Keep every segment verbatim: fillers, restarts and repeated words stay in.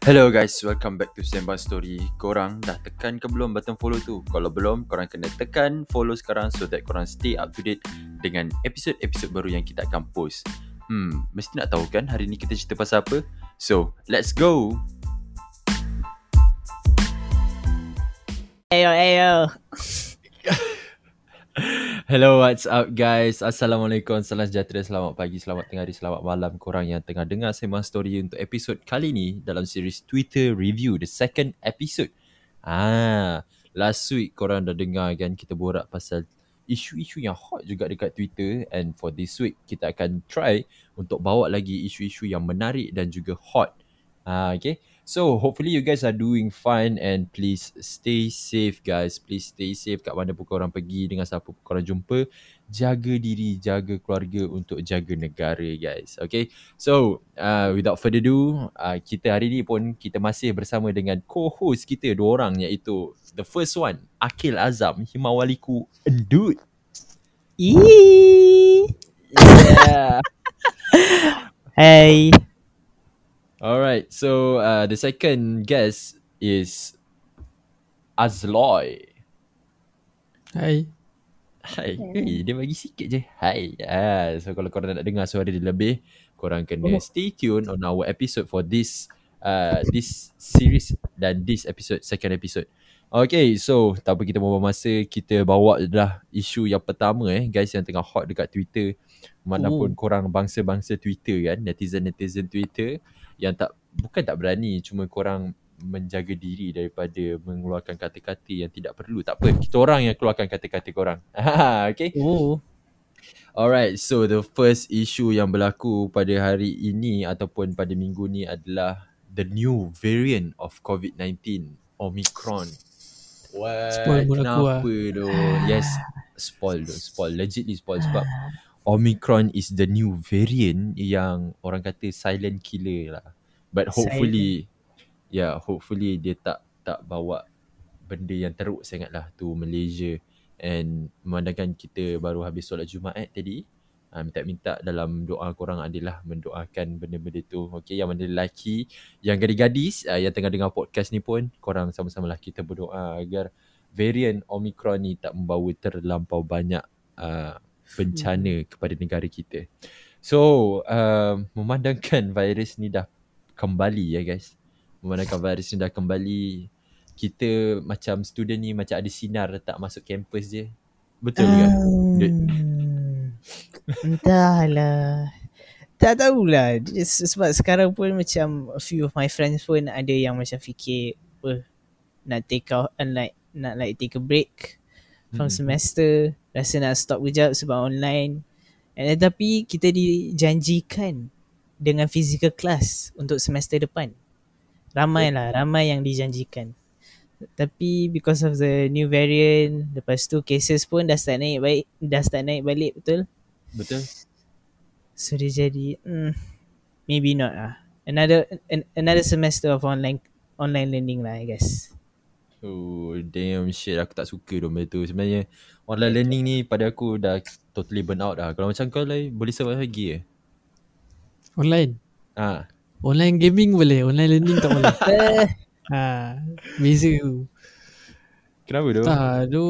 Hello guys, welcome back to Sambang Story. Korang dah tekan ke belum button follow tu? Kalau belum, korang kena tekan follow sekarang so that korang stay up to date dengan episod-episod baru yang kita akan post. Hmm, mesti nak tahu kan hari ni kita cerita pasal apa? So, let's go! Ayo, ayo. Hello, what's up guys? Assalamualaikum, salam sejahtera, selamat pagi, selamat tengah hari, selamat malam korang yang tengah dengar Sembang Story untuk episod kali ni dalam series Twitter Review, the second episode. Ah, last week korang dah dengar kan kita borak pasal isu-isu yang hot juga dekat Twitter, and for this week kita akan try untuk bawa lagi isu-isu yang menarik dan juga hot. Ah, okay. So hopefully you guys are doing fine and please stay safe guys. Please stay safe kat mana pun korang pergi, dengan siapa pun korang jumpa. Jaga diri, jaga keluarga untuk jaga negara guys. Okay. So uh, without further ado, uh, kita hari ni pun kita masih bersama dengan co-host kita dua orang, iaitu the first one, Akil Azam Himawaliku Endut. Eee. Yeah. Hey. Alright, so uh, the second guest is Azloy. Hai. Hai, hey, dia bagi sikit je. Hai. Ah, so kalau korang nak dengar suara dia lebih, korang kena stay tune on our episode for this uh, this series dan this episode, second episode. Okay, so tak apa kita buang masa, kita bawa dah isu yang pertama eh guys yang tengah hot dekat Twitter. Manapun oh. korang bangsa-bangsa Twitter kan, netizen-netizen Twitter yang tak, bukan tak berani, cuma korang menjaga diri daripada mengeluarkan kata-kata yang tidak perlu. Tak apa, kita orang yang keluarkan kata-kata korang. Okay. Oh. Alright, so the first issue yang berlaku pada hari ini ataupun pada minggu ni adalah the new variant of covid nineteen, Omicron. What? Spoil kenapa doh? Yes, spoil doh, spoil. Legitly spoil sebab Omicron is the new variant yang orang kata silent killer lah. But hopefully silent. Yeah, hopefully dia tak tak bawa benda yang teruk sangat lah to Malaysia. And memandangkan kita baru habis solat Jumaat tadi, uh, minta-minta dalam doa korang adalah mendoakan benda-benda tu. Okay, yang mana lelaki, yang gadis-gadis uh, yang tengah dengar podcast ni pun, korang sama-samalah kita berdoa agar variant Omicron ni tak membawa terlampau banyak uh, bencana kepada negara kita. So uh, memandangkan virus ni dah kembali ya guys, memandangkan virus ni dah kembali, kita macam student ni macam ada sinar letak masuk kampus je. Betul uh, kan? Entahlah. Tak tahulah. Sebab sekarang pun macam a few of my friends pun ada yang macam fikir apa, nak take out and like, nak like take a break from hmm. semester, rasa nak stop kejap sebab online. And tapi kita dijanjikan dengan physical class untuk semester depan. Ramai lah, ramai yang dijanjikan. Tapi because of the new variant, lepas tu cases pun dah start naik balik, dah start naik balik betul? Betul. So dia jadi mm, maybe not lah. Another an, another semester of online online learning lah I guess. Oh damn shit, aku tak suka dong benda tu. Sebenarnya online learning ni pada aku dah totally burn out dah. Kalau macam kau lah, boleh survive lagi ke? Online? Ha. Online gaming boleh, online learning tak boleh. Ha, beza tu. Kenapa tu? Tak, tu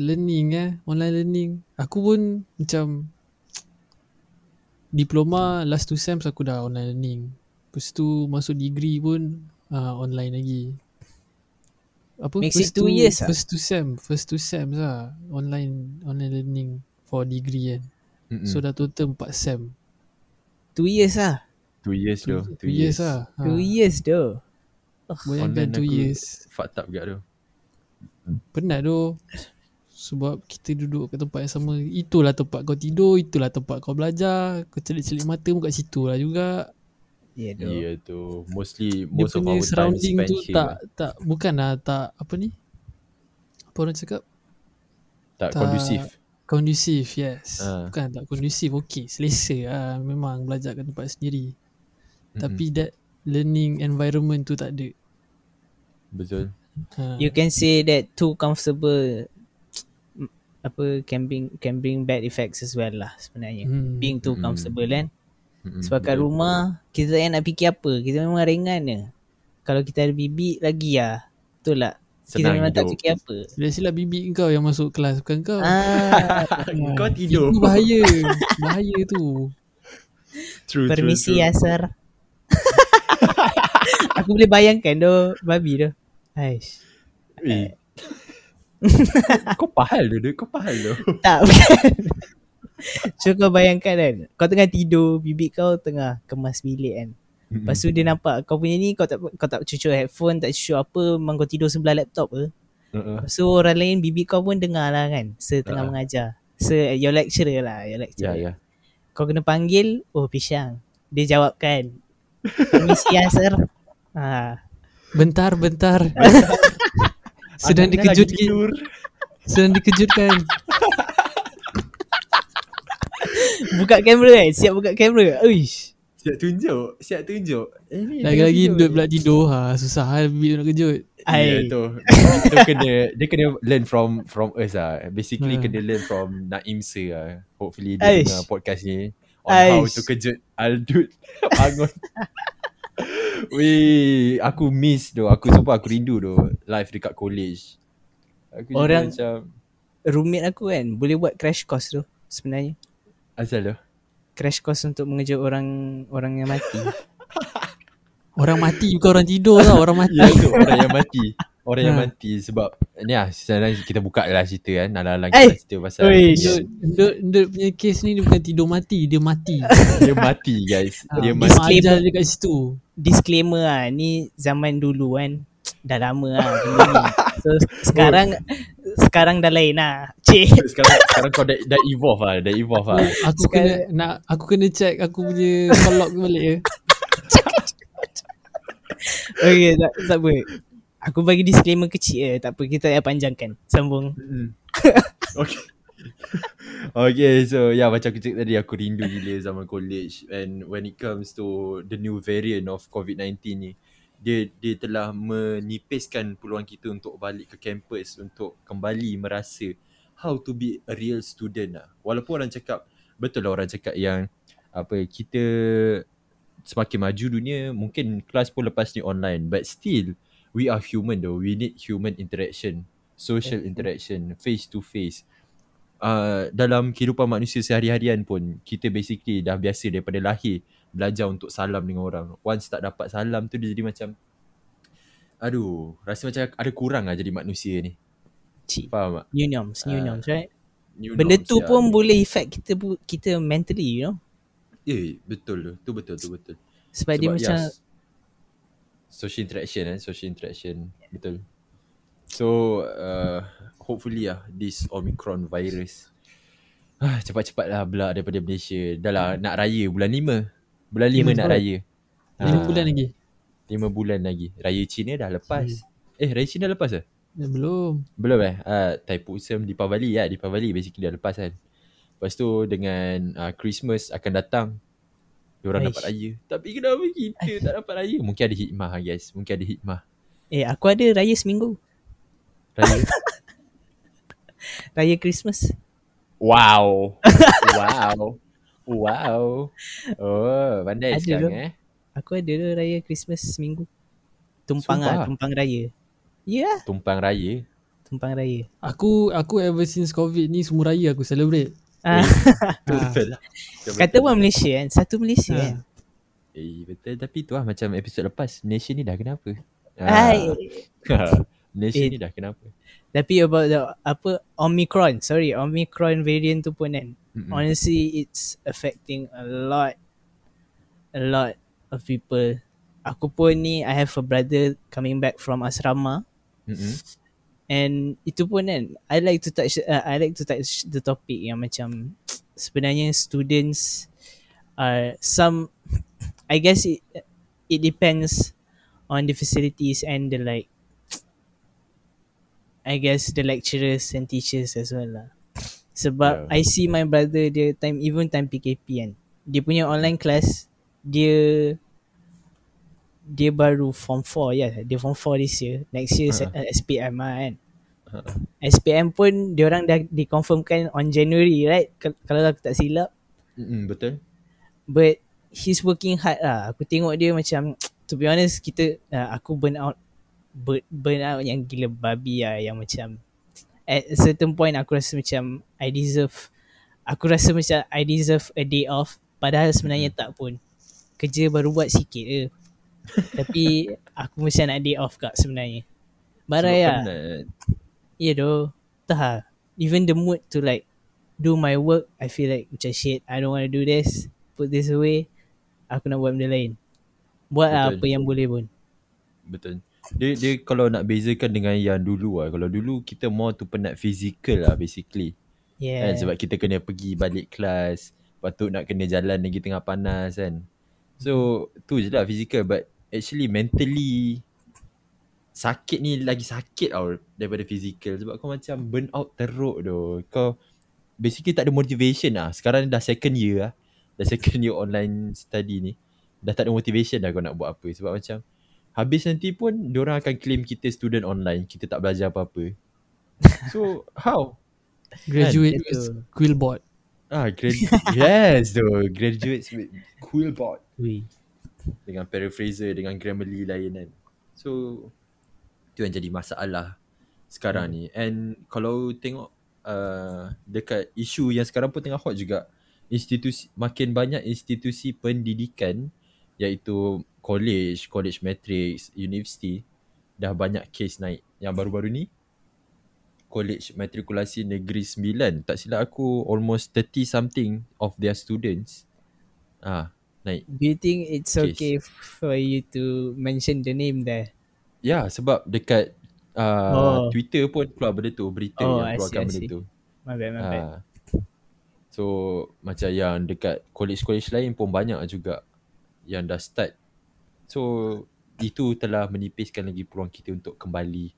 learning eh, online learning. Aku pun macam diploma last two sems aku dah online learning. Lepas tu masuk degree pun uh, online lagi. Apa? Makes first it two years lah. First two sem, first two sems lah. Online online learning for degree kan. Mm-mm. So dah total empat sem. Two years lah. Two years tu. Two, two years lah. Two years tu. Bayangkan two years. Fucked up juga tu. Penat tu. Sebab kita duduk kat tempat yang sama. Itulah tempat kau tidur, itulah tempat kau belajar. Kau celik-celik mata pun kat situ lah juga. Ya yeah, yeah, tu mostly most dia of our surrounding time tu tak lah. tak bukanlah tak apa ni? Apa orang cakap? Tak, tak kondusif. Kondusif, yes. Uh. Bukan tak kondusif. Okey, selesa ah memang belajar kat tempat sendiri. Mm-hmm. Tapi that learning environment tu tak ada. Betul. Ha. You can say that too comfortable apa can bring can bring bad effects as well lah sebenarnya. Mm. Being too comfortable mm. kan. Sebab kat rumah, kita tak nak fikir apa. Kita memang ringan je. Kalau kita ada bibik lagi lah. Betul lah. Senang kita memang hidup. Tak cuki apa. Dia silap bibik kau yang masuk kelas, bukan kau. Ah, kau tidur. Itu bahaya. Bahaya tu. True, permisi true, true. Asar. Aku boleh bayangkan doh babi doh. Aish. Eh. Kau pahal doh, kau pahal doh. Tak. So kau bayangkan kan, kau tengah tidur, bibik kau tengah kemas bilik kan. Lepas tu dia nampak kau punya ni, kau tak kau tak cucuk headphone, tak cucuk apa, memang kau tidur sebelah laptop ke. Uh-uh. So orang lain bibik kau pun dengar lah kan, setengah uh-uh. mengajar. Se your lecturer lah, your lecturer. Yeah, yeah. Kau kena panggil, oh pisang. Dia jawabkan, permisi Asar. Ha. Bentar, bentar. Sedang dikejutkan. Sedang dikejutkan. Buka kamera kan, siap buka kamera. Uish. Siap tunjuk, siap tunjuk. Eh, ni lagi-lagi duduk pula tidur. Ha, susah hal bibik nak kejut. Ai yeah, tu. Itu kena dia kena learn from from us lah. Basically hmm. kena learn from Naim Sir lah. Hopefully dia dengar podcast ni on Aish. How to kejut Aldud bangun. Weh, aku miss doh. Aku sumpah aku rindu doh live dekat college. Aku orang macam roommate aku kan boleh buat crash course tu sebenarnya. Asal doh. Crash course untuk mengejar orang-orang yang mati. Orang mati bukan orang tidur lah. Orang mati. Ya tu, orang yang mati. Orang yang mati. Sebab ni lah kita buka lah cerita kan. Alang-alang kita cerita pasal Duk punya kes ni, dia bukan tidur mati. Dia mati. Dia mati guys. Dia mati. Disclaimer dekat situ. Disclaimer lah. Ni zaman dulu kan. Dah lama lah. So sekarang sekarang dah lain lah. Cik. Sekarang sekarang kau dah, dah evolve lah, dah evolve lah. Aku sekarang, kena nak aku kena check aku punya call log balik ya. Okay, tak, tak apa. Aku bagi disclaimer kecil eh, tak apa kita tak panjangkan. Sambung. Mm. Okay. Okay, so yeah, macam aku cakap tadi, aku rindu gila zaman college, and when it comes to the new variant of covid nineteen ni, dia dia telah menipiskan peluang kita untuk balik ke kampus, untuk kembali merasa how to be a real student lah. Walaupun orang cakap, betul lah orang cakap yang apa, kita semakin maju dunia, mungkin kelas pun lepas ni online, but still we are human though. We need human interaction, social interaction, face to face. Uh, dalam kehidupan manusia sehari-harian pun, kita basically dah biasa daripada lahir belajar untuk salam dengan orang. Once tak dapat salam tu, dia jadi macam, aduh, rasa macam ada kurang lah jadi manusia ni. Cik. Faham tak? New norms, new uh, norms right? New benda norms, tu ya, pun boleh effect kita kita mentally, you know? Eh, betul tu, betul tu, betul. Sebab, Sebab dia macam yes, social interaction eh, social interaction, betul. So uh, hopefully lah this Omicron virus ah, cepat-cepat lah belah daripada Malaysia. Dah lah nak raya bulan lima. Bulan lima nak raya. lima bulan lagi. lima bulan lagi. Raya Cina dah lepas. Hmm. Eh, raya Cina lepas ke? Ya, belum. Belum eh? Uh, Thaipusam Deepavali ya, Deepavali basically dah lepas kan. Lepas tu dengan uh, Christmas akan datang, diorang Aish. dapat raya. Tapi kenapa kita tak dapat raya? Mungkin ada hikmah guys, mungkin ada hikmah. Eh, aku ada raya seminggu. Raya? Raya Christmas. Wow. Wow. Wow. Oh, pandai sekarang eh. Aku ada lho raya Christmas seminggu. Tumpang lah, tumpang raya. Ya. Yeah. Tumpang raya. Tumpang raya. Aku aku ever since COVID ni, semua raya aku celebrate. Betul lah. Kata pun Malaysia kan, satu Malaysia kan. Eh betul, tapi tu lah macam episod lepas, Malaysia ni dah kenapa? Hai. Malaysia ni dah kenapa? Tapi about the apa Omicron, sorry, Omicron variant tu pun kan, honestly it's affecting a lot a lot of people. Aku pun ni, I have a brother coming back from asrama. And itu pun kan, I like to touch uh, I like to touch the topic yang macam sebenarnya students are some, I guess it it depends on the facilities and the like, I guess the lecturers and teachers as well lah. Sebab yeah, I see my brother dia time, even time P K P kan, dia punya online class, dia dia baru form four, ya, yeah, dia form four this year, next year uh-huh. S P M lah kan. uh-huh. S P M pun diorang dah dikonfirmkan on January right, K- kalau aku tak silap. Mm-hmm, betul. But he's working hard lah, aku tengok dia macam to be honest, kita uh, aku burn out burn, burn out yang gila babi lah, yang macam at a certain point aku rasa macam I deserve aku rasa macam I deserve a day off, padahal sebenarnya tak pun. Kerja baru buat sikit je. Tapi aku macam nak day off kat sebenarnya. Barai lah. Ya doh. Tahu. Even the mood to like do my work, I feel like macam shit, I don't want to do this. Put this away. Aku nak buat benda lain. Buat lah apa yang boleh pun. Betul. Dia dia kalau nak bezakan dengan yang dulu lah. Kalau dulu kita more to penat fizikal lah basically. Yeah. Kan? Sebab kita kena pergi balik kelas. Lepas tu nak kena jalan lagi tengah panas kan. So tu je lah physical, but actually mentally sakit ni lagi sakit tau daripada physical. Sebab kau macam burn out teruk doh. Kau basically tak ada motivation lah. Sekarang dah second year lah. Dah second year online study ni. Dah tak ada motivation dah kau nak buat apa. Sebab macam habis nanti pun diorang akan claim kita student online. Kita tak belajar apa-apa. So how? Graduate with quill board. Ah, gradu- yes though. Graduates with quill board. Wee. Dengan paraphraser, dengan Grammarly lain kan. So itu yang jadi masalah sekarang hmm. ni. And kalau tengok uh, dekat isu yang sekarang pun tengah hot juga, institusi, makin banyak institusi pendidikan, iaitu college, college matrix, university, dah banyak kes naik. Yang baru-baru ni College Matrikulasi Negeri sembilan, tak silap aku almost thirty something of their students ah naik. Do you think it's case. Okay for you to mention the name there? Ya, yeah, sebab dekat uh, oh. Twitter pun keluar benda tu, berita oh, yang keluarkan benda tu. My bad, my bad. Ah. So macam yang dekat college-college lain pun banyak juga yang dah start. So itu telah menipiskan lagi peluang kita untuk kembali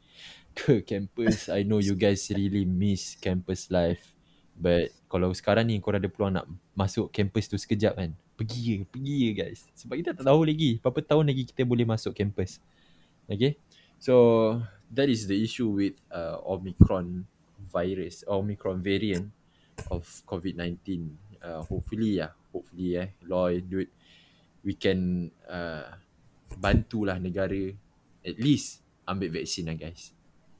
ke campus. I know you guys really miss campus life, but kalau sekarang ni korang ada peluang nak masuk campus tu sekejap kan, pergi je, pergi je guys. Sebab kita tak tahu lagi berapa tahun lagi kita boleh masuk campus. Okay, so that is the issue with uh, Omicron virus, Omicron variant of covid nineteen. uh, Hopefully lah, hopefully eh Lord dude, we can uh, bantulah negara at least ambil vaksin lah guys.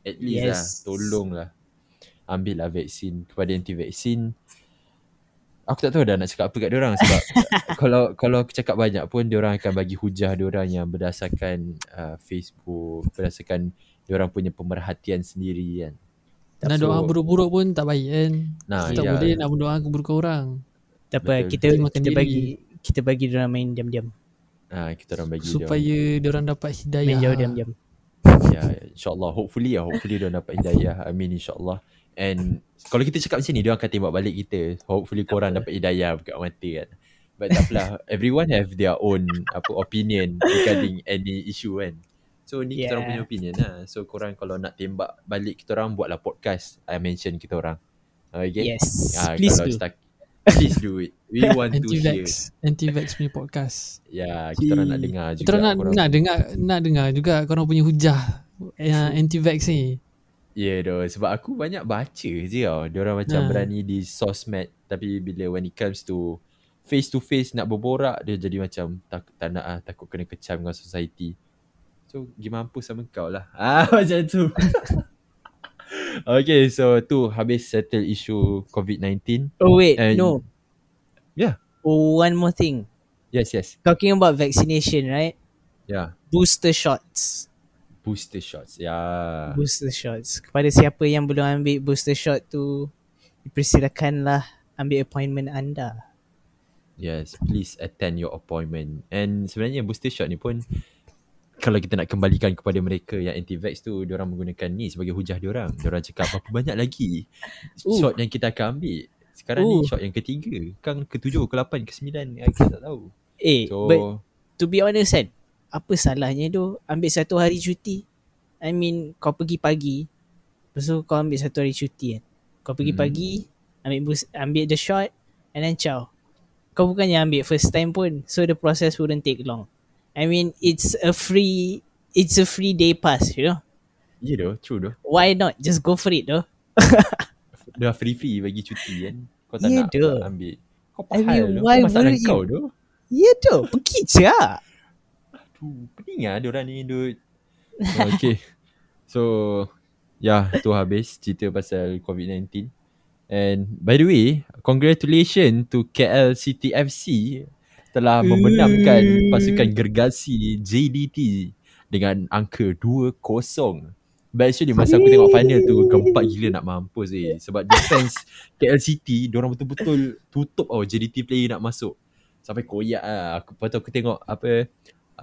At least yes. lah, tolonglah ambil lah vaksin. Kepada anti-vaksin, aku tak tahu dah nak cakap apa kat diorang. Sebab kalau kalau aku cakap banyak pun diorang akan bagi hujah diorang yang berdasarkan uh, Facebook, berdasarkan diorang punya pemerhatian sendiri kan. Nak so, doa buruk-buruk pun tak baik kan. Nah, tak ya. Boleh nak berdoa keburukan orang. Tak apa, kita, kita bagi kita bagi diorang main diam-diam. Ah, kita orang bagi supaya diorang, diorang dapat hidayah. Main diam-diam. Ya, yeah, insyaAllah. Hopefully lah. Hopefully diorang dapat hidayah. I mean insyaAllah. And kalau kita cakap macam ni, diorang akan tembak balik kita. Hopefully korang dapat hidayah dekat mata kan. But tak apalah. Everyone have their own apa opinion regarding any issue kan. So ni yeah. kita orang punya opinion lah. So korang kalau nak tembak balik kita orang, buatlah podcast. I mention kita orang. Okay? Yes. Ah, please do. Start, please do it. We want to hear anti-vax punya podcast. Ya, yeah, kita orang nak dengar juga. Kita orang nak, nak dengar nak dengar juga korang punya hujah yang anti-vax ni. Ya yeah, doh, sebab aku banyak baca je tau. Diorang macam ha. berani di sosmed, tapi bila when it comes to face to face nak berborak, dia jadi macam tak, tak nak ah, takut kena kecam dengan society. So, gimana mampus sama kau lah. Ah, macam tu. Okay, so tu habis settle issue covid nineteen. Oh wait, and no. Yeah. Oh, one more thing. Yes, yes. Talking about vaccination, right? Yeah. Booster shots. Booster shots, yeah. Booster shots. Kepada siapa yang belum ambil booster shot tu, persilakanlah ambil appointment anda. Yes, please attend your appointment. And sebenarnya booster shot ni pun, kalau kita nak kembalikan kepada mereka yang anti-vax tu, diorang menggunakan ni sebagai hujah diorang. Diorang cakap berapa banyak lagi shot Ooh. yang kita akan ambil. Sekarang Ooh. ni shot yang ketiga, kan ketujuh, kelapan, kesembilan, aku tak tahu. Eh, so, but to be honest kan, apa salahnya tu ambil satu hari cuti? I mean, kau pergi pagi, lepas tu kau ambil satu hari cuti kan. Kau pergi hmm. pagi, ambil bus, ambil the shot, and then ciao. Kau bukannya ambil first time pun, so the process wouldn't take long. I mean, it's a free, it's a free day pass, you know? Yeah though, true though. Why not? Just go for it though. Dah free-free bagi cuti kan. Kau tak yeah nak do. ambil. Kau pahal I mean, tu. Kau masalah kau tu. Ya tu. Pergi je lah. tu. Pening lah diorang ni duduk. Okay. So ya, yeah, tu habis cerita pasal covid nineteen. And by the way, congratulations to K L City F C telah membenamkan pasukan gergasi J D T dengan angka two nil. But actually masa aku tengok final tu gempak gila nak mampus eh. Sebab defense K L City diorang betul-betul tutup oh J D T player nak masuk. Sampai koyak lah. Aku, lepas tu aku tengok apa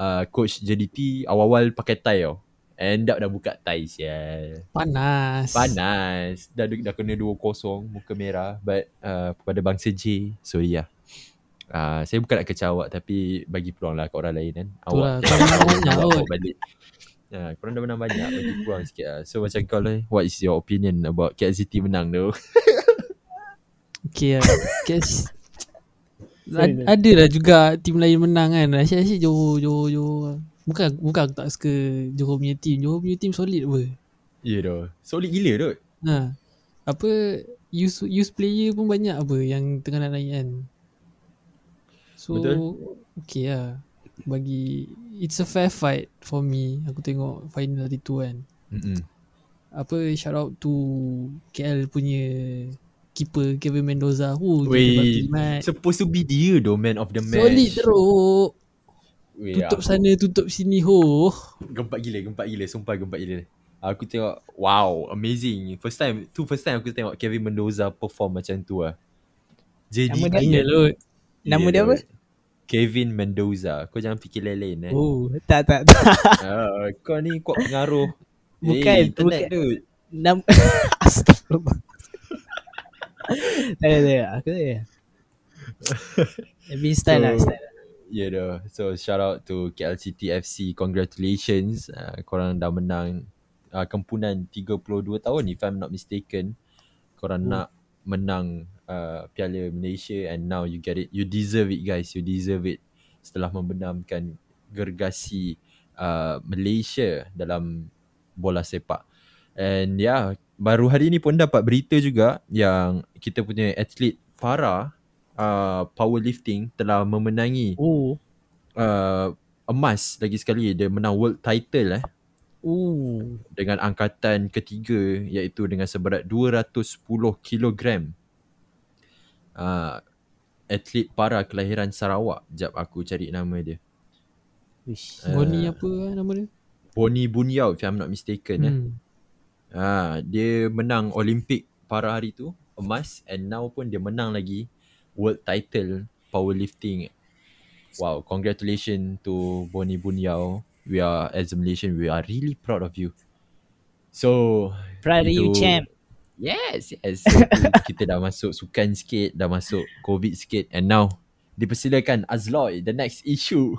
uh, coach J D T awal-awal pakai tie tau. End up dah buka tie sial. Panas. Panas. Dah, dah kena two nil muka merah. But uh, kepada bangsa J, sorry lah. Uh, saya bukan nak kecah awak tapi bagi peluang lah kat orang lain kan. Awak dah menang banyak. Korang dah menang banyak, bagi peluang sikit lah. So macam kau lah, what is your opinion about K L C T menang tu? Okay lah. Ad, ada lah juga tim lain menang kan. Asyik-asyik Johor, Johor, Johor. Bukan, bukan aku tak suka Johor punya team. Johor punya team solid apa. Ya yeah, dah. Solid gila dok. Ha. Apa use use player pun banyak apa yang tengah nak naik kan. So betul? Okay lah. Bagi it's a fair fight for me. Aku tengok final tadi tu kan. Mm-hmm. Apa shout out to K L punya keeper Kevin Mendoza. Woo, wait, supposed to be dia though, man of the match. Solid teruk. Weh, tutup aku sana, tutup sini, ho. Gempak gila, gempak gila, sumpah gempak gila. Aku tengok, wow, amazing. First time, tu first time aku tengok Kevin Mendoza perform macam tu lah. J D T. Nama dia, Lut. Nama dia apa? Kevin Mendoza. Kau jangan fikir lain-lain eh. Oh, tak, tak, tak. Ah, kau ni kuat pengaruh. Bukan, hey, internet, bukan. Dude. Nam- Astagfirullah. Tak, tak, aku tak. Tapi style lah, style lah. Ya yeah, dah. So shout out to K L City F C. Congratulations. Uh, korang dah menang uh, kempunan thirty-two tahun if I'm not mistaken. Korang oh. nak menang uh, Piala Malaysia and now you get it. You deserve it guys. You deserve it. Setelah membenamkan gergasi uh, Malaysia dalam bola sepak. And yeah, baru hari ni pun dapat berita juga yang kita punya atlet Farah Uh, powerlifting telah memenangi oh. uh, emas lagi sekali. Dia menang world title eh. Oh. Dengan angkatan ketiga iaitu dengan seberat two hundred ten kilogram. uh, Atlet para kelahiran Sarawak. Sekejap aku cari nama dia. Uish, uh, Boni apa nama dia? Boni Bunyau if I'm not mistaken hmm. eh. uh, Dia menang Olimpik para hari tu emas and now pun dia menang lagi world title powerlifting. Wow, congratulations to Boni Bunyau. We are as a Malaysian, we are really proud of you. So proud of you champ. Yes, yes. Kita dah masuk sukan sikit, dah masuk COVID sikit and now dipersilakan Azloy the next issue.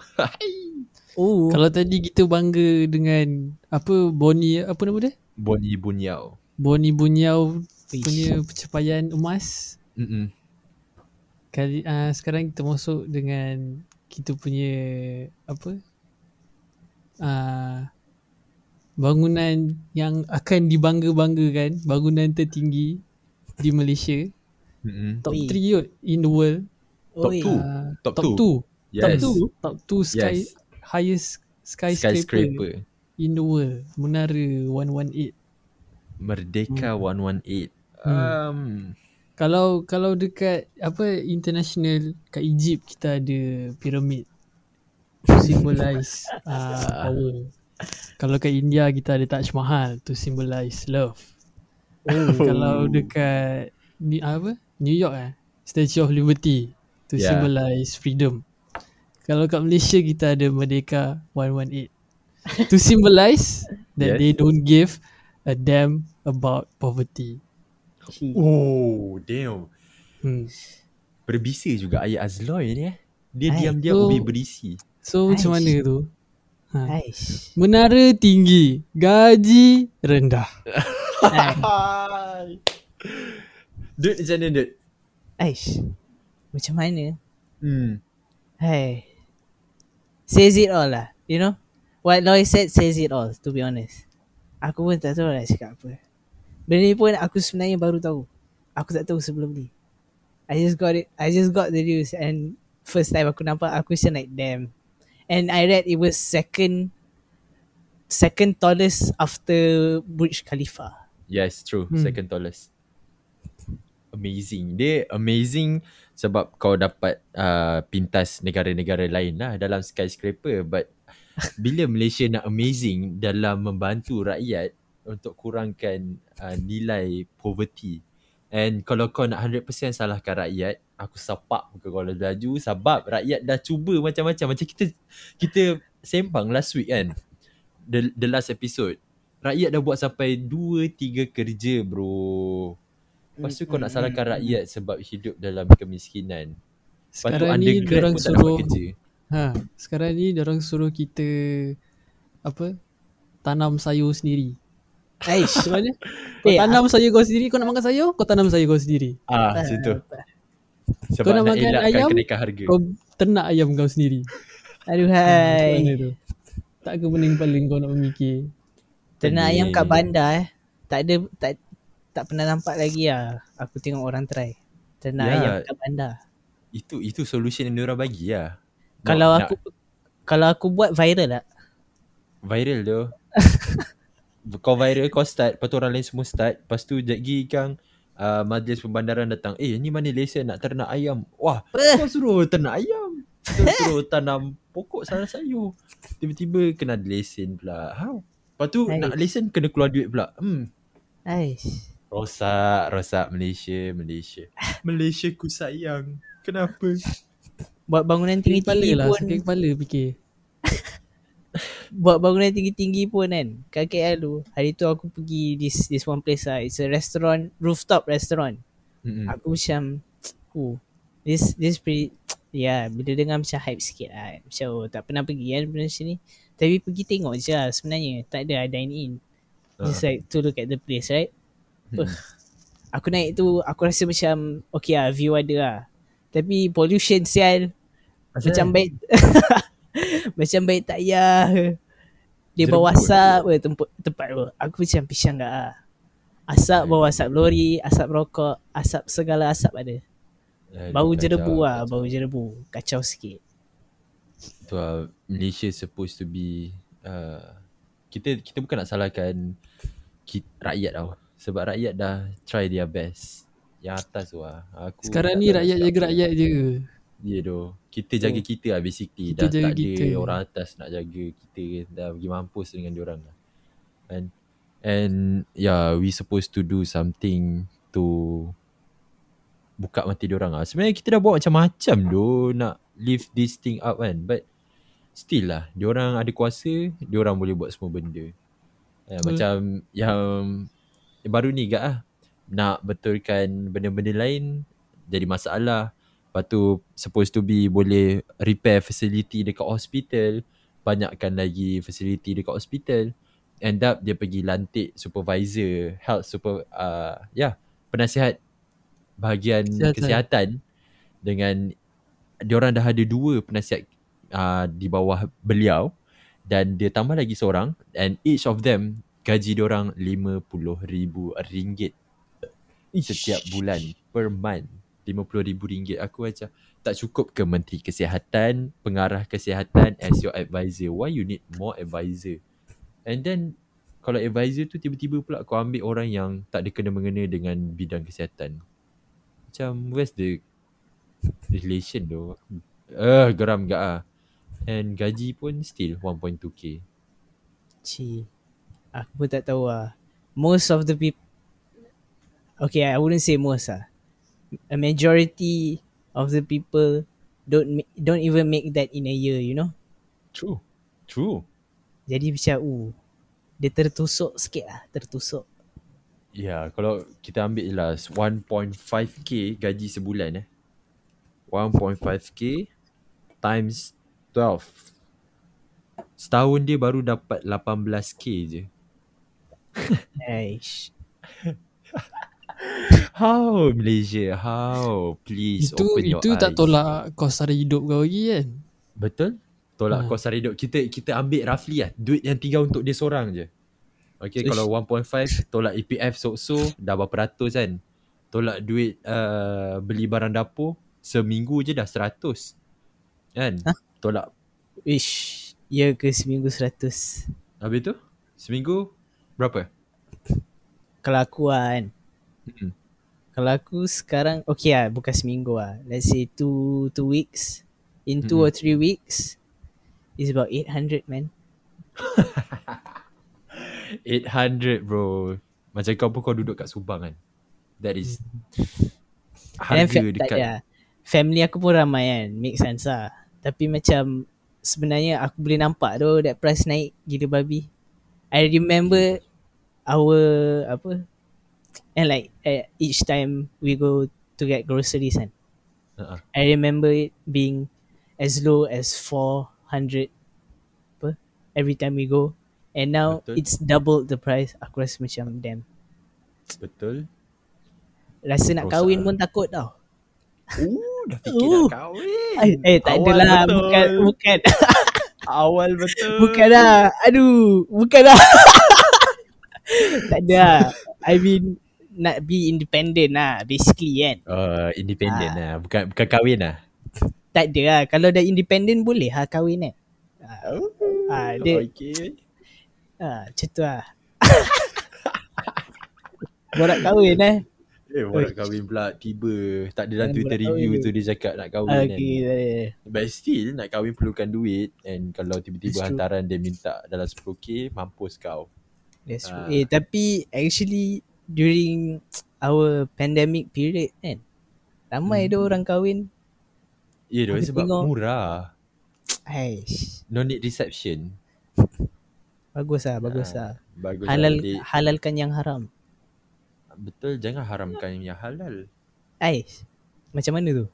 Oh, kalau tadi kita bangga dengan apa Boni apa nama dia? Boni Bunyau. Boni Bunyau punya pencapaian emas. Hmm. Kali, uh, sekarang kita masuk dengan kita punya apa uh, bangunan yang akan dibangga-banggakan, bangunan tertinggi di Malaysia. Mm-hmm. Top three kot in the world. Top two. Uh, top two. Top two. Yes. Top two sky yes. highest skyscraper, skyscraper in the world. Menara one one eight. Merdeka hmm. one one eight. Hmm. Um Kalau kalau dekat apa international kat Egypt kita ada piramid to symbolize uh, power. Kalau kat India kita ada Taj Mahal to symbolize love. Oh. Kalau dekat ni apa New York eh Statue of Liberty to yeah. symbolize freedom. Kalau kat Malaysia kita ada Merdeka one one eight to symbolize that yes. they don't give a damn about poverty. Oh damn. hmm. Berbisa juga ayat Azloy ni eh. Dia Aish. diam-diam so, berisi. So Aish. macam mana tu ha. Menara tinggi, gaji rendah. Dude macam mana dude? Aish Macam mana hmm. Hai, says it all lah. You know what Loy said says it all. To be honest, aku pun tak tahu nak cakap apa. Benda ni pun aku sebenarnya baru tahu. Aku tak tahu sebelum ni. I just got it. I just got the news and first time aku nampak aku macam like damn. and I read it was second second tallest after Burj Khalifa. Yes, true. Hmm. Second tallest. Amazing. Dia amazing sebab kau dapat uh, pintas negara-negara lain lah dalam skyscraper. But bila Malaysia nak amazing dalam membantu rakyat untuk kurangkan uh, nilai poverty. And kalau kau nak one hundred percent salahkan rakyat, aku sepak muka kau laju sebab rakyat dah cuba macam-macam. Macam kita kita sembang last week kan, the, the last episode. Rakyat dah buat sampai two three kerja bro. Lepas tu kau nak salahkan rakyat sebab hidup dalam kemiskinan. Sekarang ni diorang suruh ha, sekarang ni diorang suruh kita apa, tanam sayur sendiri. Aish, macam mana? Kau eh, tanam ah. sayur kau sendiri. Kau nak makan sayur, kau tanam sayur kau sendiri. Ah, macam tu. Kau nak, nak makan ayam, kau ternak ayam kau sendiri. Aduh hai. Hmm, tak ke pening paling kau nak memikir. Ternak ayam kat bandar eh. Tak ada, tak tak pernah nampak lagi lah. Aku tengok orang try ternak ya, ayam kat bandar. Itu itu solution yang diorang bagi lah. Kalau nak, aku nak, kalau aku buat viral tak? Viral tu. Kau viral, kau start, lepas tu orang lain semua start. Lepas tu lagi kang uh, majlis pembandaran datang. Eh ni mana lesen nak ternak ayam. Wah kau suruh ternak ayam, kau suruh tanam pokok salah sayur. Tiba-tiba kena lesen pula. How? Lepas tu Aish. Nak lesen kena keluar duit pula. Hmm. Aish. Rosak, rosak Malaysia, Malaysia Malaysia ku sayang. Kenapa? Buat bangunan tinggi-tinggi lah, pun sakit kepala fikir. Buat bangunan tinggi-tinggi pun kan kat K L tu. Hari tu aku pergi this this one place lah. It's a restaurant, rooftop restaurant. Mm-hmm. Aku macam oh, This this pretty. Ya yeah, bila dengar macam hype sikit lah. Macam oh, tak pernah pergi kan benda macam ni. Tapi pergi tengok je lah sebenarnya. Tak ada dine in. Just uh. like to look at the place right. Hmm. Aku naik tu, aku rasa macam okay lah, view ada lah. Tapi pollution sial. Asal macam baik macam baik tak payah. Dia bawa asap ke tempat, tempat tu. Aku macam pisang tak lah. Asap bawa asap lori, asap rokok, asap segala asap ada. Aduh, bau kacau, jerebu lah, kacau. Bau jerebu. Kacau sikit. Tu lah, Malaysia supposed to be uh, Kita kita bukan nak salahkan kita, rakyat tau. Sebab rakyat dah try their best. Yang atas tu lah. Aku sekarang ni rakyat jaga rakyat je. Ya doh, kita jaga oh. kita lah basically. Kita dah tak kita. Ada orang atas nak jaga kita. Dah pergi mampus dengan diorang lah. And and yeah, we supposed to do something to buka mata diorang lah. Sebenarnya kita dah buat macam-macam doh nak lift this thing up kan. But still lah, diorang ada kuasa, diorang boleh buat semua benda. Yeah, hmm. Macam yang baru ni gak lah, nak betulkan benda-benda lain jadi masalah. Lepas tu supposed to be boleh repair facility dekat hospital. Banyakkan lagi facility dekat hospital. End up dia pergi lantik supervisor, health super, uh, ya yeah, penasihat bahagian kesihatan. kesihatan Dengan diorang dah ada dua penasihat uh, di bawah beliau. Dan dia tambah lagi seorang. And each of them gaji diorang RM fifty thousand ringgit setiap bulan per month. RM lima puluh ribu ringgit. Aku macam tak cukup ke Menteri Kesihatan, Pengarah Kesihatan as your advisor? Why you need more advisor? And then kalau advisor tu tiba-tiba pula kau ambil orang yang tak ada kena-mengena dengan bidang kesihatan. Macam where's the relation tu? Eh uh, geram gak ah. And gaji pun still one point two K. Cik, aku pun tak tahu lah. Most of the people, okay I wouldn't say most lah, a majority of the people don't ma- don't even make that in a year, you know. True, true. Jadi macam uh, dia tertusuk sikit lah, tertusuk. Ya, yeah, kalau kita ambil lah one point five K gaji sebulan eh, one point five K times twelve, setahun dia baru dapat eighteen K je. Eish. How Malaysia, how? Please itu, open your itu eyes. Itu tak tolak kos sara hidup kau lagi kan? Betul? Tolak ha. kos sara hidup. Kita kita ambil roughly lah, duit yang tinggal untuk dia seorang je. Okay, Ish. Kalau one point five tolak E P F so-so dah berapa ratus kan? Tolak duit uh, beli barang dapur, seminggu je dah one hundred. Kan? Ha? Tolak Ish, ya ke seminggu seratus? Habis tu? Seminggu berapa? Kalau aku lah kan, mm-hmm. Kalau aku sekarang, okay lah, bukan seminggu lah. Let's say two, two weeks. In two mm-hmm. or three weeks, it's about eight hundred man. eight hundred bro. Macam kau pun kau duduk kat Subang kan. That is harga fam- dekat ya. Family aku pun ramai kan. Make sense lah. Tapi macam sebenarnya aku boleh nampak tu that price naik gila babi. I remember our apa, and like uh, each time we go to get groceries kan, uh-uh. I remember it being as low as four hundred apa, every time we go. And now betul, it's double the price. Aku rasa macam damn. Betul. Rasa nak Rosa kahwin pun takut tau. Oh, dah fikir nak kahwin. Ay, eh tak adalah, bukan bukan. Awal betul. Bukanlah. Aduh, bukanlah. Tak ada. I mean nak be independent lah basically kan. Uh, independent ha. lah. Bukan bukan kahwin lah. Tak ada lah. Kalau dah independent boleh ha kahwin eh. Ah, oh, ha, dia okay. Ah, macam tu lah. Borak kahwin eh. Eh, borak kahwin pula. Tiba tak ada dalam Twitter review tu dia cakap nak kahwin kan. Okay. But still nak kahwin perlukan duit. And kalau tiba-tiba that's hantaran true, dia minta dalam ten K, mampus kau. That's ah. true. Eh, tapi actually during our pandemic period kan, ramai hmm. dia orang kahwin. Ya, yeah, sebab tengok murah. Aish. No need reception. Bagus lah, bagus lah. Ha, bagus halal, lah. Halalkan yang haram. Betul, jangan haramkan yang halal. Ais, macam mana tu?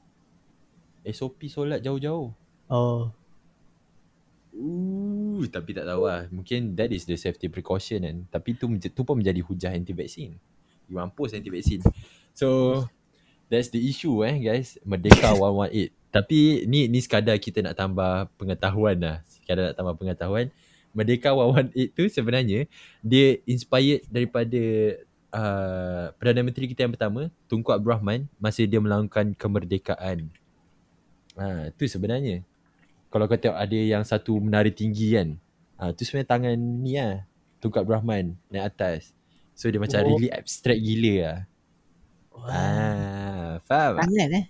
S O P solat jauh-jauh. Oh. Ooh, tapi tak tahu lah. Mungkin that is the safety precaution kan. Tapi tu, tu pun menjadi hujah anti-vaksin. You mampus anti-vaksin. So, that's the issue eh guys. Merdeka one one eight. Tapi ni ni sekadar kita nak tambah pengetahuan lah. Sekadar nak tambah pengetahuan. Merdeka one one eight tu sebenarnya dia inspired daripada uh, Perdana Menteri kita yang pertama, Tunku Abdul Rahman, masa dia melakukan kemerdekaan. Ha, tu sebenarnya. Kalau kau tengok ada yang satu menara tinggi kan, ha, tu sebenarnya tangan ni lah Tunku Abdul Rahman naik atas. So dia macam oh, really abstract gila lah. Wow. Ha, faham? Tangan eh?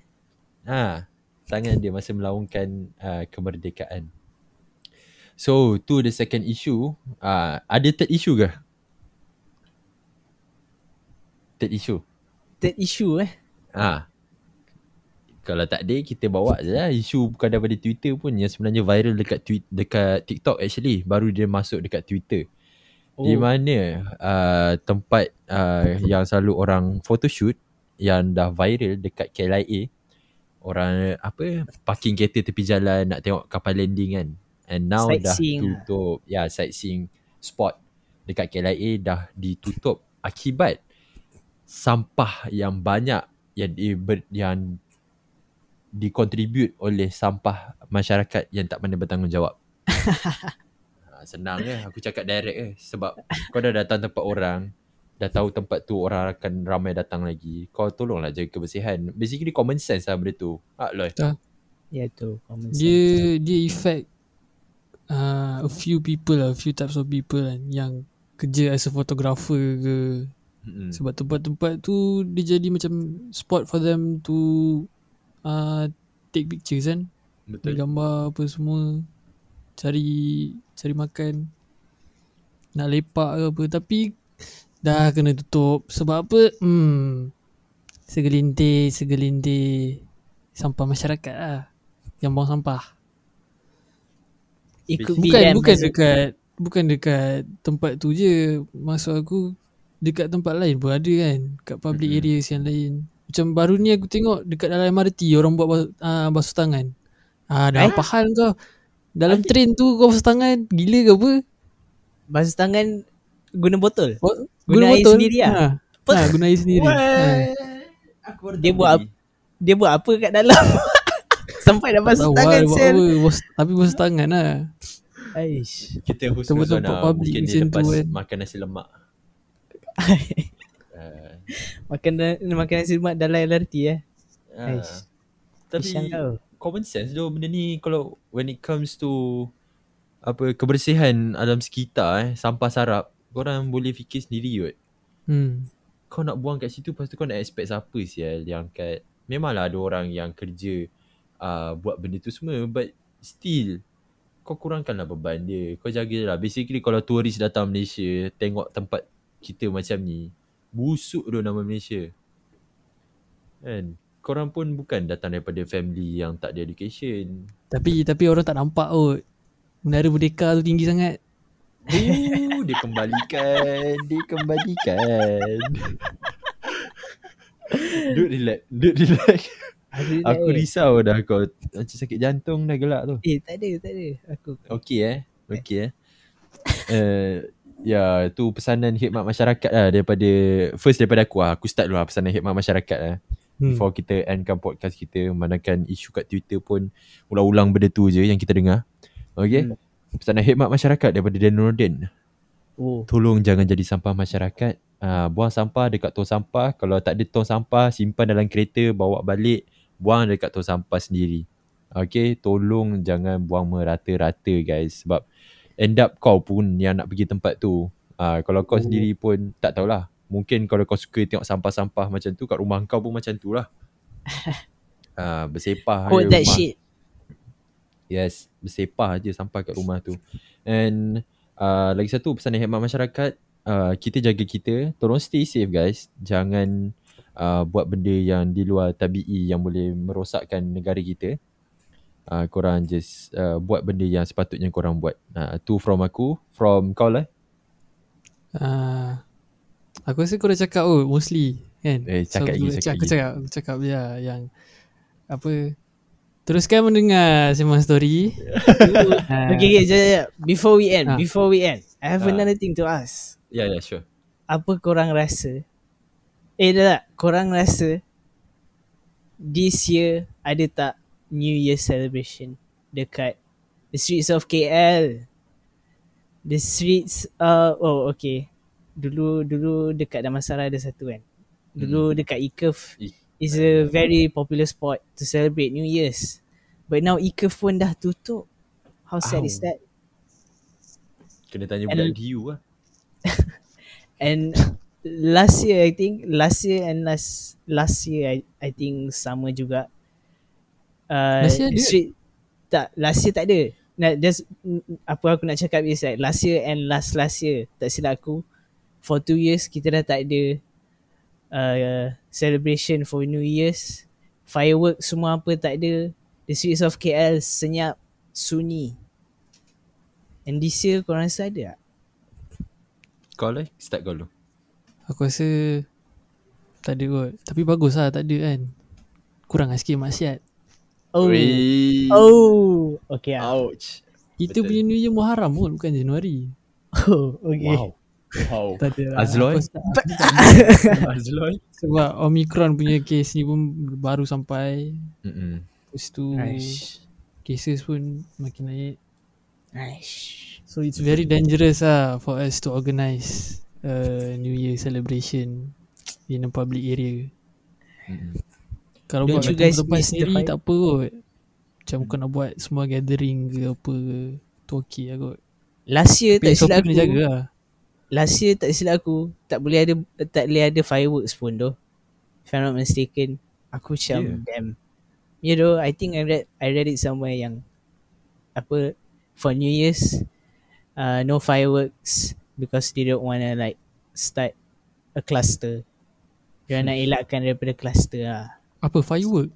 Ha, tangan dia masa melakukan uh, kemerdekaan. So, tu the second issue. Uh, ada third issue ke? Third issue? Third issue eh? Ah, kalau tak ada, kita bawa je lah. Isu bukan daripada Twitter pun, yang sebenarnya viral dekat tweet, dekat TikTok actually. Baru dia masuk dekat Twitter. Oh. Di mana uh, tempat uh, yang selalu orang photoshoot, yang dah viral dekat K L I A. Orang apa, parking kereta tepi jalan nak tengok kapal landing kan. And now dah tutup. Ya, yeah, sightseeing spot dekat K L I A dah ditutup akibat sampah yang banyak yang di, ber, yang dikontribute oleh sampah masyarakat yang tak pandai bertanggungjawab. Ha, senang ke? Aku cakap direct ke? Sebab kau dah datang tempat orang, dah tahu tempat tu orang akan ramai datang lagi. Kau tolonglah jaga kebersihan. Basically common sense lah benda tu. Ha, Loy? Ya, yeah, tu common sense. Dia, dia effect Uh, a few people lah, a few types of people kan, yang kerja as a photographer ke, mm-hmm. sebab tempat-tempat tu dia jadi macam spot for them to uh, take pictures kan. Betul. Gambar apa semua, cari cari makan, nak lepak ke apa, tapi dah kena tutup sebab apa, hmm, segelintir segelintir sampah masyarakat lah yang buang sampah. Bukan bukan dekat bukan dekat tempat tu je, maksud aku dekat tempat lain pun ada kan, kat public mm-hmm. areas yang lain. Macam baru ni aku tengok dekat dalam M R T orang buat uh, basuh tangan. Ah, dah eh? Apa hal kau? Dalam Adik. train tu kau basuh tangan, gila ke apa? Basuh tangan guna botol. Bo- guna, guna botol sendiri ah. Ha. Ha, guna air sendiri. Ha. Aku dia buat ap- dia buat apa kat dalam? Sampai dah basuh tangan sel. Tapi basuh tangan lah. Aish. Kita husnuzon lah. Mungkin dia lepas kan, makan nasi lemak. uh. makan, makan nasi lemak dalam L R T eh. Uh. Tapi common sense though benda ni kalau when it comes to apa kebersihan alam sekitar, eh, sampah sarap, korang boleh fikir sendiri kot. Hmm. Kau nak buang kat situ, lepas tu kau nak expect siapa sial yang kat. Memanglah ada orang yang kerja uh, buat benda tu semua, but still kau kurangkanlah beban dia, kau jagalah. Basically kalau turis datang Malaysia tengok tempat kita macam ni, busuk tu nama Malaysia. Kan? Korang pun bukan datang daripada family yang tak ada education. Tapi tapi orang tak nampak kot. Menara Merdeka tu tinggi sangat. Oh, dia kembalikan. Dia kembalikan. Dude relax. Dude relax. Aduh, aku tak risau eh. Dah kau macam sakit jantung dah gelak tu. Eh tak ada, tak ada. Aku okey eh. Okey eh. uh, ya, tu pesanan khidmat masyarakat lah daripada first daripada aku lah. Aku start dulu lah pesanan khidmat masyarakat lah. Hmm. Before kita endkan podcast kita, manakan isu kat Twitter pun ulang-ulang benda tu je yang kita dengar. Okay. Hmm. Pesanan khidmat masyarakat daripada Dan Nordin. Oh. Tolong jangan jadi sampah masyarakat. Uh, buang sampah dekat tong sampah. Kalau tak ada tong sampah, simpan dalam kereta, bawa balik. Buang dekat tong sampah sendiri. Okay. Tolong jangan buang merata-rata guys. Sebab end up kau pun yang nak pergi tempat tu. Uh, kalau kau oh. sendiri pun tak tahulah. Mungkin kalau kau suka tengok sampah-sampah macam tu, kat rumah kau pun macam tu lah. uh, bersepah je rumah. Shit. Yes, bersepah je sampah kat rumah tu. And uh, lagi satu pesanan khidmat masyarakat, uh, kita jaga kita, tolong stay safe guys. Jangan uh, buat benda yang di luar tabii yang boleh merosakkan negara kita. Uh, korang just uh, buat benda yang sepatutnya korang buat. Uh, tu from aku, from kau lah. Uh... Aku rasa korang cakap oh mostly kan. Eh cakap so, lagi cakap. Aku cakap, aku cakap ya yang apa, teruskan mendengar Sambang Story. uh, okay, okay, jap, before we end, uh, before we end, I have uh, another thing to ask. Yeah, yeah, sure. Apa korang rasa? Eh dah tak, korang rasa this year ada tak New Year celebration dekat the streets of K L? The streets uh, oh okay. Dulu dulu dekat Damansara ada satu kan. Dulu hmm. dekat Ikef is a very popular spot to celebrate New Year's. But now Ikef pun dah tutup. How sad oh. is that? Kena tanya budak D U lah. And last year I think last year and last last year I, I think sama juga. Uh, last year street, tak last year tak ada. Nah, just apa aku nak cakap is like last year and last last year tak silap aku. For two years, kita dah tak ada uh, celebration for New Year's. Fireworks semua apa tak ada. The streets of K L senyap, sunyi. And this year, korang rasa ada tak? Kau lah, start kau dulu. Aku rasa tak ada kot. Tapi bagus lah tak ada kan. Kurang sikit maksiat. Oh, Wee. oh, okay. Ouch. Itu punya New Year Muharram kot, bukan Januari. Oh, okay. Wow. Wow. Azloy Azloy sebab Omicron punya kes ni pun baru sampai. Mm-mm. Lepas tu Aish. cases pun makin naik. Aish. So it's very dangerous lah for us to organise a New Year celebration in a public area. Mm-mm. Kalau don't buat kat tempat sendiri tak apa kot. Macam mm. kau nak buat semua gathering ke apa, tu okey lah kot. Last year tapi tak silap aku kena jaga lah. Last year tak silap aku, tak boleh ada tak boleh ada fireworks pun doh. If I'm not mistaken, aku macam yeah. damn. You know, I think I read I read it somewhere yang apa for New Year's uh, no fireworks because they don't wanna like start a cluster. Dia nak elakkan daripada cluster lah. Apa firework?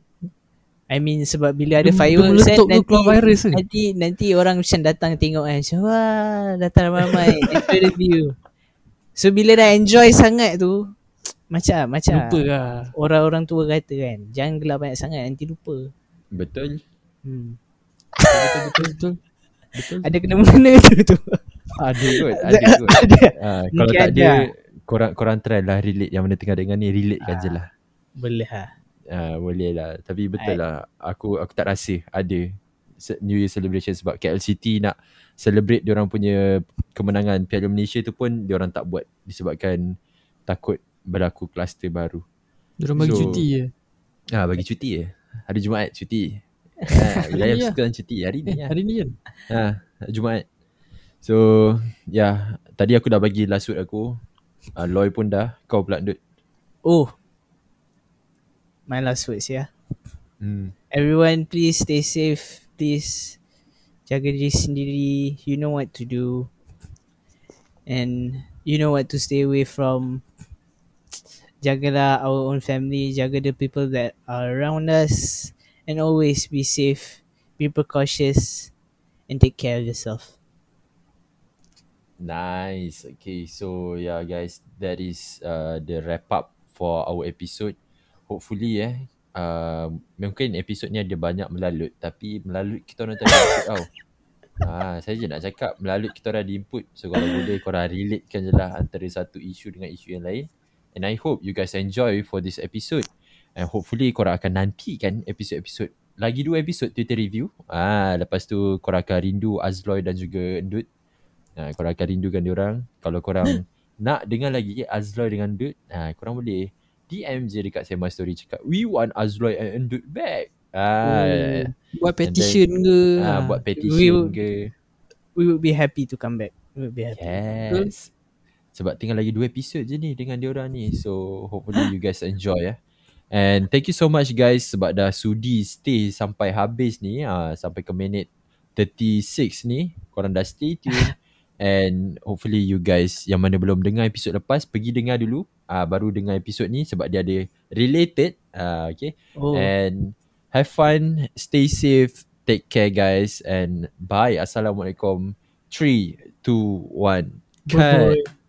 I mean sebab bila ada fireworks kan, nanti, nanti, nanti nanti orang macam datang tengok kan. Wah, datang ramai-ramai. Enjoy the view. So bila dah enjoy sangat tu, macam macam lupalah. Orang-orang tua kata kan, jangan gelap banyak sangat nanti lupa. Betul. Hmm. Betul betul betul. Betul. Ada kena mengena tu tu. Ada kot, ada kot. Ah, kalau tak ada, korang korang try lah relate yang mana tengah dengar ni, relate kan je lah. Boleh lah. Uh, boleh lah. Tapi betul I... lah. Aku aku tak rasa ada New Year celebration sebab K L City nak celebrate diorang punya kemenangan Piala Malaysia tu pun diorang tak buat disebabkan takut berlaku kluster baru. Diorang so, bagi cuti je. Ah, bagi cuti je. Hari Jumaat cuti. Ha, wilayah persekutuan cuti hari ni eh, hari ni kan. Ha, Jumaat. So ya, yeah, tadi aku dah bagi lasut aku. Uh, Loy pun dah. Kau pula Dut. Oh, my last words ya. Hmm. Everyone please stay safe. Please jaga diri sendiri. You know what to do. And you know what to stay away from. Jagalah our own family, jaga the people that are around us, and always be safe, be precautious, and take care of yourself. Nice. Okay, so yeah guys, that is uh, the wrap up for our episode. Hopefully eh, uh, mungkin episod ni ada banyak melalut, tapi melalut kita orang tak ada input tau. Ah, saya je nak cakap melalut kita orang ada input. So kalau boleh korang relatekan je lah antara satu isu dengan isu yang lain. And I hope you guys enjoy for this episode. And hopefully korang akan nantikan episode-episode. Lagi dua episode Twitter review. Ah, lepas tu korang akan rindu Azloy dan juga Dut. Ah, korang akan rindukan diorang. Kalau korang nak dengar lagi Azloy dengan Dut, ah, korang boleh D M je dekat Sambang Story cakap, we want Azloy and Dut back. Ah, hmm. Buat petition then, ke. Ah, buat petition we will, ke. We would be happy to come back. We would be happy. Yes. So, sebab tinggal lagi dua episod je ni dengan diorang ni. So hopefully you guys enjoy eh. And thank you so much guys sebab dah sudi stay sampai habis ni. Uh, sampai ke minit thirty-six ni. Korang dah stay tune. And hopefully you guys yang mana belum dengar episod lepas, pergi dengar dulu. Uh, baru dengar episod ni sebab dia ada related. Uh, okay. Oh. And have fun. Stay safe. Take care guys. And bye. Assalamualaikum. three, two, one. Cut.